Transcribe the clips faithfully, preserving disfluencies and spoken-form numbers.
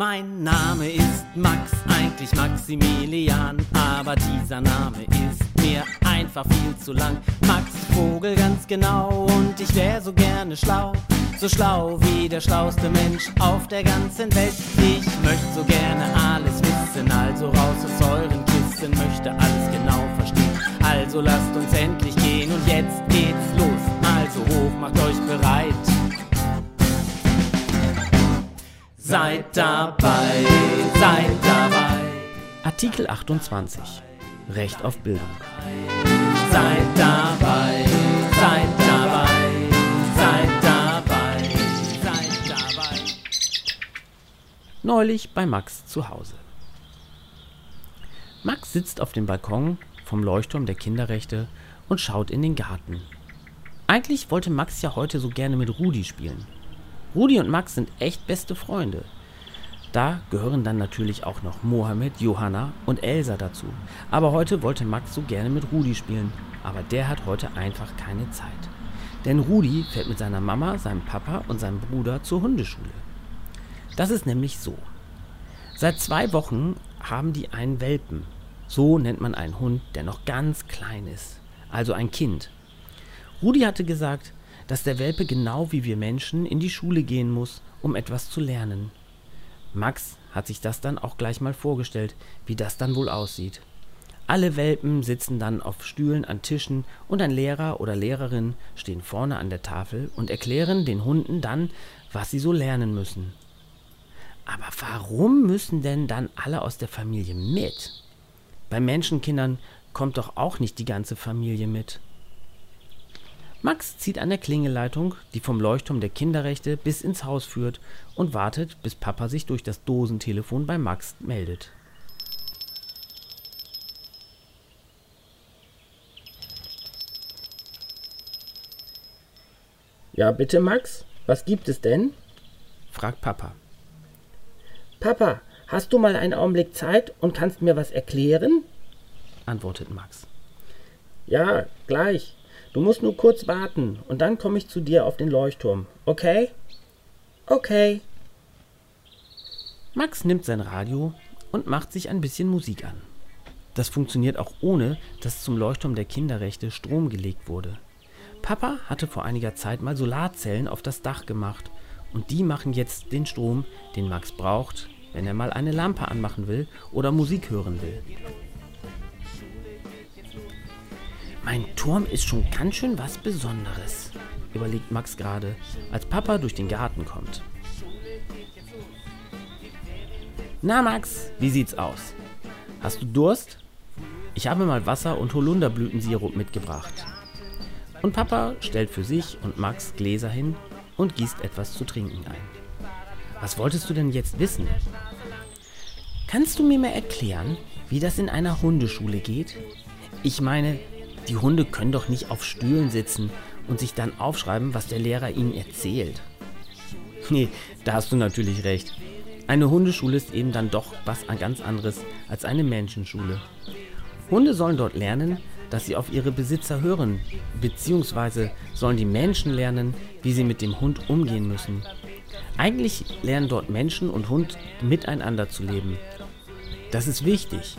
Mein Name ist Max, eigentlich Maximilian, aber dieser Name ist mir einfach viel zu lang. Max Vogel ganz genau und ich wär so gerne schlau, so schlau wie der schlauste Mensch auf der ganzen Welt. Ich möchte so gerne alles wissen, also raus aus euren Kisten, möchte alles genau verstehen. Also lasst uns endlich gehen und jetzt geht's los, also hoch, macht euch bereit. Seid dabei, seid dabei. Artikel achtundzwanzig. Recht auf Bildung. Seid dabei, seid dabei, seid dabei, seid dabei. Neulich bei Max zu Hause. Max sitzt auf dem Balkon vom Leuchtturm der Kinderrechte und schaut in den Garten. Eigentlich wollte Max ja heute so gerne mit Rudi spielen. Rudi und Max sind echt beste Freunde. Da gehören dann natürlich auch noch Mohammed, Johanna und Elsa dazu. Aber heute wollte Max so gerne mit Rudi spielen, aber der hat heute einfach keine Zeit. Denn Rudi fährt mit seiner Mama, seinem Papa und seinem Bruder zur Hundeschule. Das ist nämlich so. Seit zwei Wochen haben die einen Welpen. So nennt man einen Hund, der noch ganz klein ist. Also ein Kind. Rudi hatte gesagt, dass der Welpe genau wie wir Menschen in die Schule gehen muss, um etwas zu lernen. Max hat sich das dann auch gleich mal vorgestellt, wie das dann wohl aussieht. Alle Welpen sitzen dann auf Stühlen an Tischen und ein Lehrer oder Lehrerin stehen vorne an der Tafel und erklären den Hunden dann, was sie so lernen müssen. Aber warum müssen denn dann alle aus der Familie mit? Bei Menschenkindern kommt doch auch nicht die ganze Familie mit. Max zieht an der Klingelleitung, die vom Leuchtturm der Kinderrechte bis ins Haus führt, und wartet, bis Papa sich durch das Dosentelefon bei Max meldet. Ja, bitte, Max, was gibt es denn? Fragt Papa. Papa, hast du mal einen Augenblick Zeit und kannst mir was erklären? Antwortet Max. Ja, gleich. Du musst nur kurz warten und dann komme ich zu dir auf den Leuchtturm, okay? Okay. Max nimmt sein Radio und macht sich ein bisschen Musik an. Das funktioniert auch ohne, dass zum Leuchtturm der Kinderrechte Strom gelegt wurde. Papa hatte vor einiger Zeit mal Solarzellen auf das Dach gemacht und die machen jetzt den Strom, den Max braucht, wenn er mal eine Lampe anmachen will oder Musik hören will. Mein Turm ist schon ganz schön was Besonderes, überlegt Max gerade, als Papa durch den Garten kommt. Na Max, wie sieht's aus? Hast du Durst? Ich habe mal Wasser und Holunderblütensirup mitgebracht. Und Papa stellt für sich und Max Gläser hin und gießt etwas zu trinken ein. Was wolltest du denn jetzt wissen? Kannst du mir mal erklären, wie das in einer Hundeschule geht? Ich meine, die Hunde können doch nicht auf Stühlen sitzen und sich dann aufschreiben, was der Lehrer ihnen erzählt. Nee, da hast du natürlich recht. Eine Hundeschule ist eben dann doch was ganz anderes als eine Menschenschule. Hunde sollen dort lernen, dass sie auf ihre Besitzer hören, beziehungsweise sollen die Menschen lernen, wie sie mit dem Hund umgehen müssen. Eigentlich lernen dort Menschen und Hund miteinander zu leben. Das ist wichtig,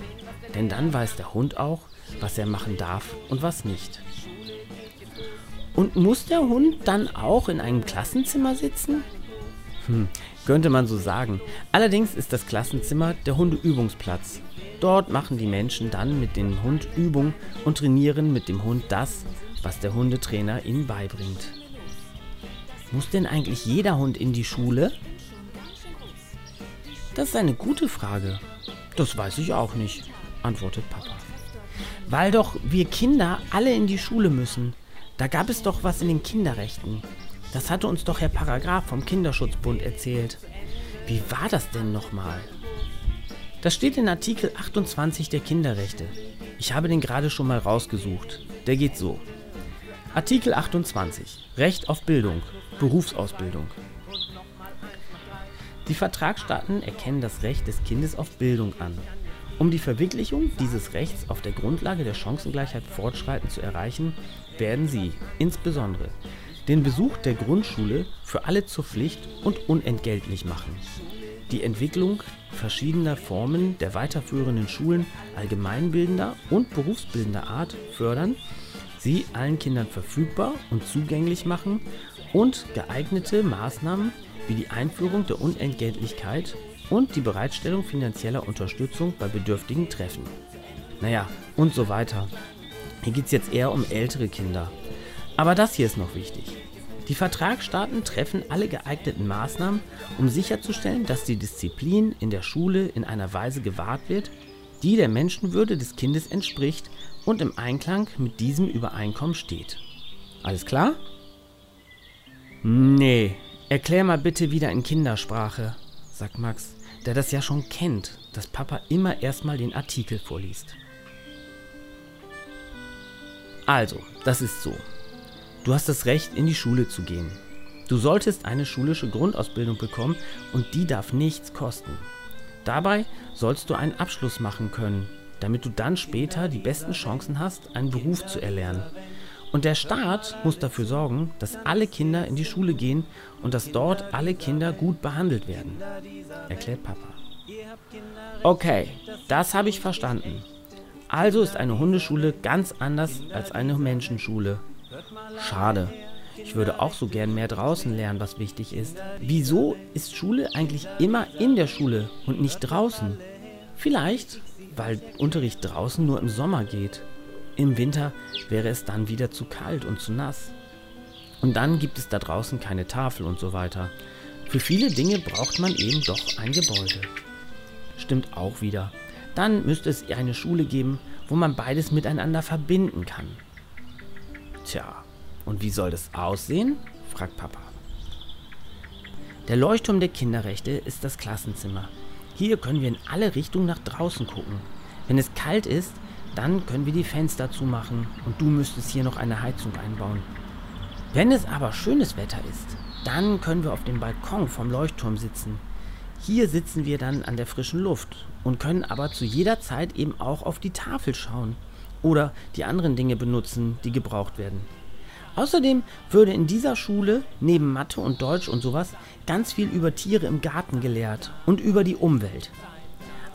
denn dann weiß der Hund auch, was er machen darf und was nicht. Und muss der Hund dann auch in einem Klassenzimmer sitzen? Hm, könnte man so sagen. Allerdings ist das Klassenzimmer der Hundeübungsplatz. Dort machen die Menschen dann mit dem Hund Übung und trainieren mit dem Hund das, was der Hundetrainer ihnen beibringt. Muss denn eigentlich jeder Hund in die Schule? Das ist eine gute Frage. Das weiß ich auch nicht, antwortet Papa. Weil doch wir Kinder alle in die Schule müssen. Da gab es doch was in den Kinderrechten. Das hatte uns doch Herr Paragraf vom Kinderschutzbund erzählt. Wie war das denn nochmal? Das steht in Artikel achtundzwanzig der Kinderrechte. Ich habe den gerade schon mal rausgesucht. Der geht so. Artikel achtundzwanzig. Recht auf Bildung. Berufsausbildung. Die Vertragsstaaten erkennen das Recht des Kindes auf Bildung an. Um die Verwirklichung dieses Rechts auf der Grundlage der Chancengleichheit fortschreitend zu erreichen, werden sie, insbesondere, den Besuch der Grundschule für alle zur Pflicht und unentgeltlich machen. die Entwicklung verschiedener Formen der weiterführenden Schulen allgemeinbildender und berufsbildender Art fördern, sie allen Kindern verfügbar und zugänglich machen und geeignete Maßnahmen wie die Einführung der Unentgeltlichkeit und die Bereitstellung finanzieller Unterstützung bei Bedürftigen treffen. Naja, und so weiter. Hier geht es jetzt eher um ältere Kinder. Aber das hier ist noch wichtig. Die Vertragsstaaten treffen alle geeigneten Maßnahmen, um sicherzustellen, dass die Disziplin in der Schule in einer Weise gewahrt wird, die der Menschenwürde des Kindes entspricht und im Einklang mit diesem Übereinkommen steht. Alles klar? Nee, erklär mal bitte wieder in Kindersprache, sagt Max, der das ja schon kennt, dass Papa immer erstmal den Artikel vorliest. Also, das ist so. Du hast das Recht, in die Schule zu gehen. Du solltest eine schulische Grundausbildung bekommen und die darf nichts kosten. Dabei sollst du einen Abschluss machen können, damit du dann später die besten Chancen hast, einen Beruf zu erlernen. Und der Staat muss dafür sorgen, dass alle Kinder in die Schule gehen und dass dort alle Kinder gut behandelt werden, erklärt Papa. Okay, das habe ich verstanden. Also ist eine Hundeschule ganz anders als eine Menschenschule. Schade. Ich würde auch so gern mehr draußen lernen, was wichtig ist. Wieso ist Schule eigentlich immer in der Schule und nicht draußen? Vielleicht, weil Unterricht draußen nur im Sommer geht. Im Winter wäre es dann wieder zu kalt und zu nass. Und dann gibt es da draußen keine Tafel und so weiter. Für viele Dinge braucht man eben doch ein Gebäude. Stimmt auch wieder. Dann müsste es eine Schule geben, wo man beides miteinander verbinden kann. Tja, und wie soll das aussehen? Fragt Papa. Der Leuchtturm der Kinderrechte ist das Klassenzimmer. Hier können wir in alle Richtungen nach draußen gucken. Wenn es kalt ist, dann können wir die Fenster zumachen und du müsstest hier noch eine Heizung einbauen. Wenn es aber schönes Wetter ist, dann können wir auf dem Balkon vom Leuchtturm sitzen. Hier sitzen wir dann an der frischen Luft und können aber zu jeder Zeit eben auch auf die Tafel schauen. Oder die anderen Dinge benutzen, die gebraucht werden. Außerdem würde in dieser Schule, neben Mathe und Deutsch und sowas, ganz viel über Tiere im Garten gelehrt und über die Umwelt.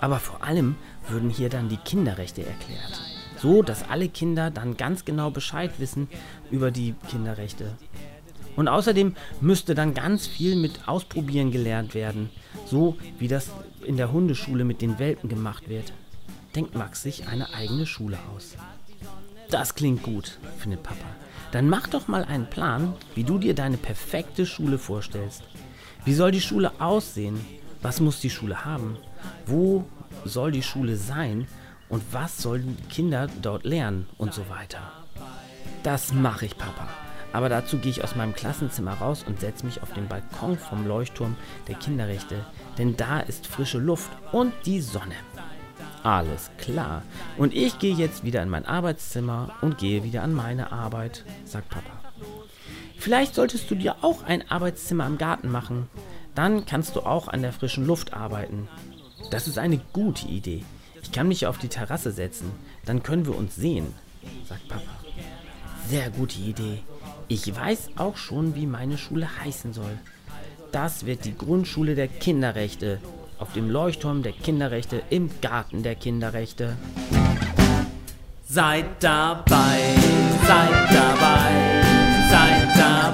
Aber vor allem würden hier dann die Kinderrechte erklärt. So, dass alle Kinder dann ganz genau Bescheid wissen über die Kinderrechte. Und außerdem müsste dann ganz viel mit Ausprobieren gelernt werden. So, wie das in der Hundeschule mit den Welpen gemacht wird. Denkt Max sich eine eigene Schule aus. Das klingt gut, findet Papa. Dann mach doch mal einen Plan, wie du dir deine perfekte Schule vorstellst. Wie soll die Schule aussehen? Was muss die Schule haben? Wo soll die Schule sein? Und was sollen die Kinder dort lernen? Und so weiter. Das mache ich, Papa. Aber dazu gehe ich aus meinem Klassenzimmer raus und setze mich auf den Balkon vom Leuchtturm der Kinderrechte. Denn da ist frische Luft und die Sonne. Alles klar. Und ich gehe jetzt wieder in mein Arbeitszimmer und gehe wieder an meine Arbeit, sagt Papa. Vielleicht solltest du dir auch ein Arbeitszimmer im Garten machen. Dann kannst du auch an der frischen Luft arbeiten. Das ist eine gute Idee. Ich kann mich auf die Terrasse setzen. Dann können wir uns sehen, sagt Papa. Sehr gute Idee. Ich weiß auch schon, wie meine Schule heißen soll. Das wird die Grundschule der Kinderrechte. Auf dem Leuchtturm der Kinderrechte, im Garten der Kinderrechte. Seid dabei, seid dabei, seid dabei.